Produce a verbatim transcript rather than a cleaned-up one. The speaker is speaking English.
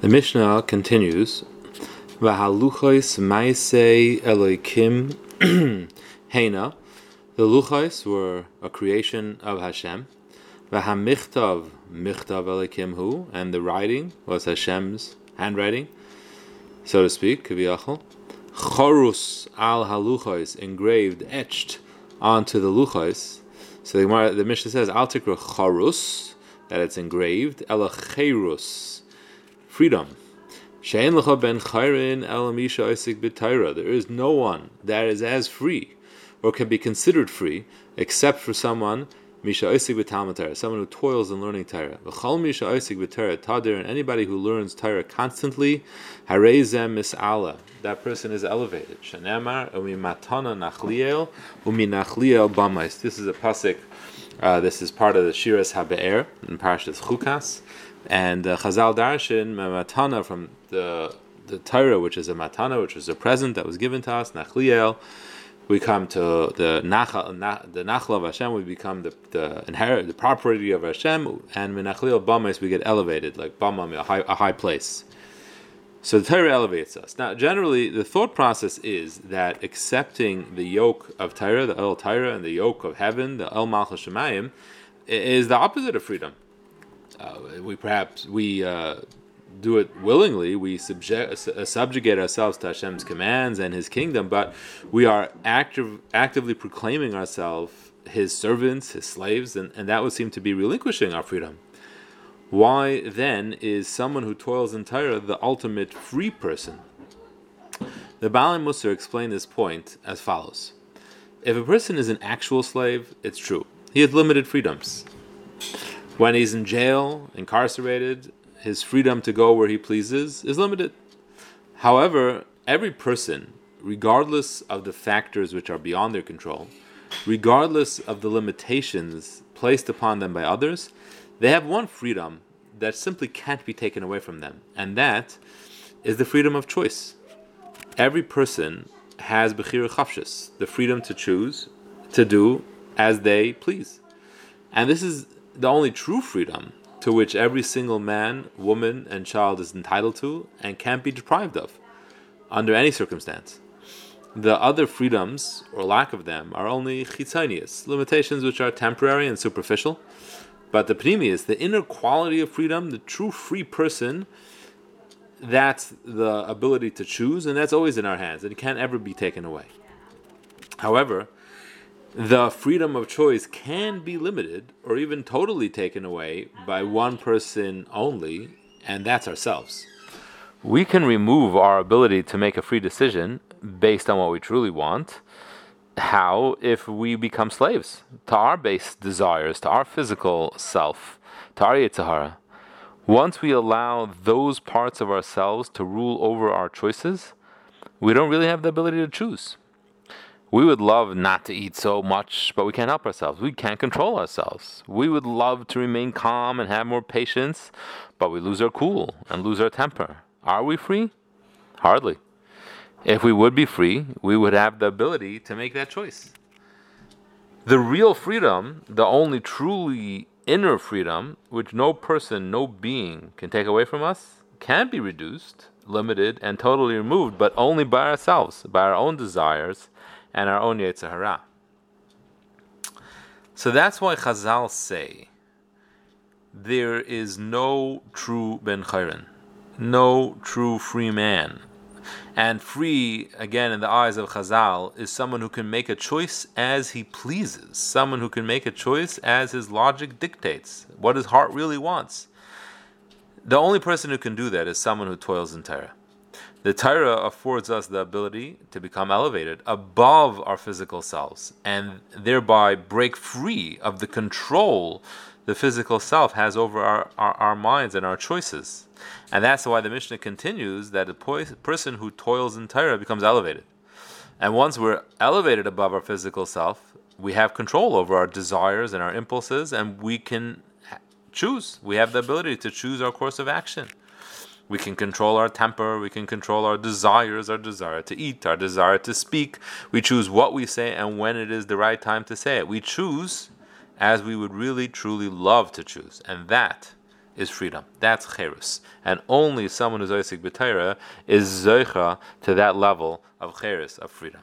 The Mishnah continues, V'haluchos ma'asei Elokim heina. The luchos were a creation of Hashem. V'hamichtav michtav Elokim hu, and the writing was Hashem's handwriting, so to speak. Kaviyachol chorus al haluchos, engraved, etched onto the luchos. So the, the Mishnah says al tikra chorus, that it's engraved, elacherus, freedom. Shein lecha ben chayrin el misha isik b'tayra. There is no one that is as free, or can be considered free, except for someone misha isik b'talmud Torah, someone who toils in learning Torah. V'chol misha isik b'Torah tadir, and anybody who learns Torah constantly, harei zeh mis'ala, that person is elevated. Shenamar u'mimatana nachliel u'minachliel b'mais. This is a pasuk. Uh, this is part of the Shiras HaBe'er in Parashas Chukas. And uh, Chazal Darshan, Matana, from the the Torah, which is a Matana, which was a present that was given to us, Nachliel, we come to the Nachal, na, the Nachla of Hashem, we become the, the inherit, the property of Hashem, and Menachliel Bamais, we get elevated, like Bamam, a high, a high place. So the Torah elevates us. Now, generally, the thought process is that accepting the yoke of Torah, the El Torah, and the yoke of heaven, the El Malchus Shemayim, is the opposite of freedom. Uh, we perhaps we uh, do it willingly. We subject, uh, subjugate ourselves to Hashem's commands and His kingdom, but we are active, actively proclaiming ourselves His servants, His slaves, and, and that would seem to be relinquishing our freedom. Why then is someone who toils in Torah the ultimate free person? The Baal HaMussar explained this point as follows: if a person is an actual slave, it's true, he has limited freedoms. When he's in jail, incarcerated, his freedom to go where he pleases is limited. However, every person, regardless of the factors which are beyond their control, regardless of the limitations placed upon them by others, they have one freedom that simply can't be taken away from them, and that is the freedom of choice. Every person has bechira chafshus, the freedom to choose, to do as they please. And this is the only true freedom to which every single man, woman, and child is entitled to and can't be deprived of under any circumstance. The other freedoms, or lack of them, are only chitzonius, limitations which are temporary and superficial. But the pnimius, the inner quality of freedom, the true free person, that's the ability to choose, and that's always in our hands, and it can't ever be taken away. However, the freedom of choice can be limited or even totally taken away by one person only, and that's ourselves. We can remove our ability to make a free decision based on what we truly want. How if we become slaves to our base desires, to our physical self, to our yetzer hara? Once we allow those parts of ourselves to rule over our choices, we don't really have the ability to choose. We would love not to eat so much, but we can't help ourselves. We can't control ourselves. We would love to remain calm and have more patience, but we lose our cool and lose our temper. Are we free? Hardly. If we would be free, we would have the ability to make that choice. The real freedom, the only truly inner freedom, which no person, no being can take away from us, can be reduced, limited, and totally removed, but only by ourselves, by our own desires and our own yetzer hara. So that's why Chazal say there is no true ben chayrin, no true free man. And free, again, in the eyes of Chazal, is someone who can make a choice as he pleases, someone who can make a choice as his logic dictates, what his heart really wants. The only person who can do that is someone who toils in Torah. The Torah affords us the ability to become elevated above our physical selves and thereby break free of the control the physical self has over our, our, our minds and our choices. And that's why the Mishnah continues that a po- person who toils in Torah becomes elevated. And once we're elevated above our physical self, we have control over our desires and our impulses, and we can choose. We have the ability to choose our course of action. We can control our temper, we can control our desires, our desire to eat, our desire to speak. We choose what we say and when it is the right time to say it. We choose as we would really, truly love to choose. And that is freedom. That's cherus. And only someone who's oisik b'Torah is zoicha to that level of cherus, of freedom.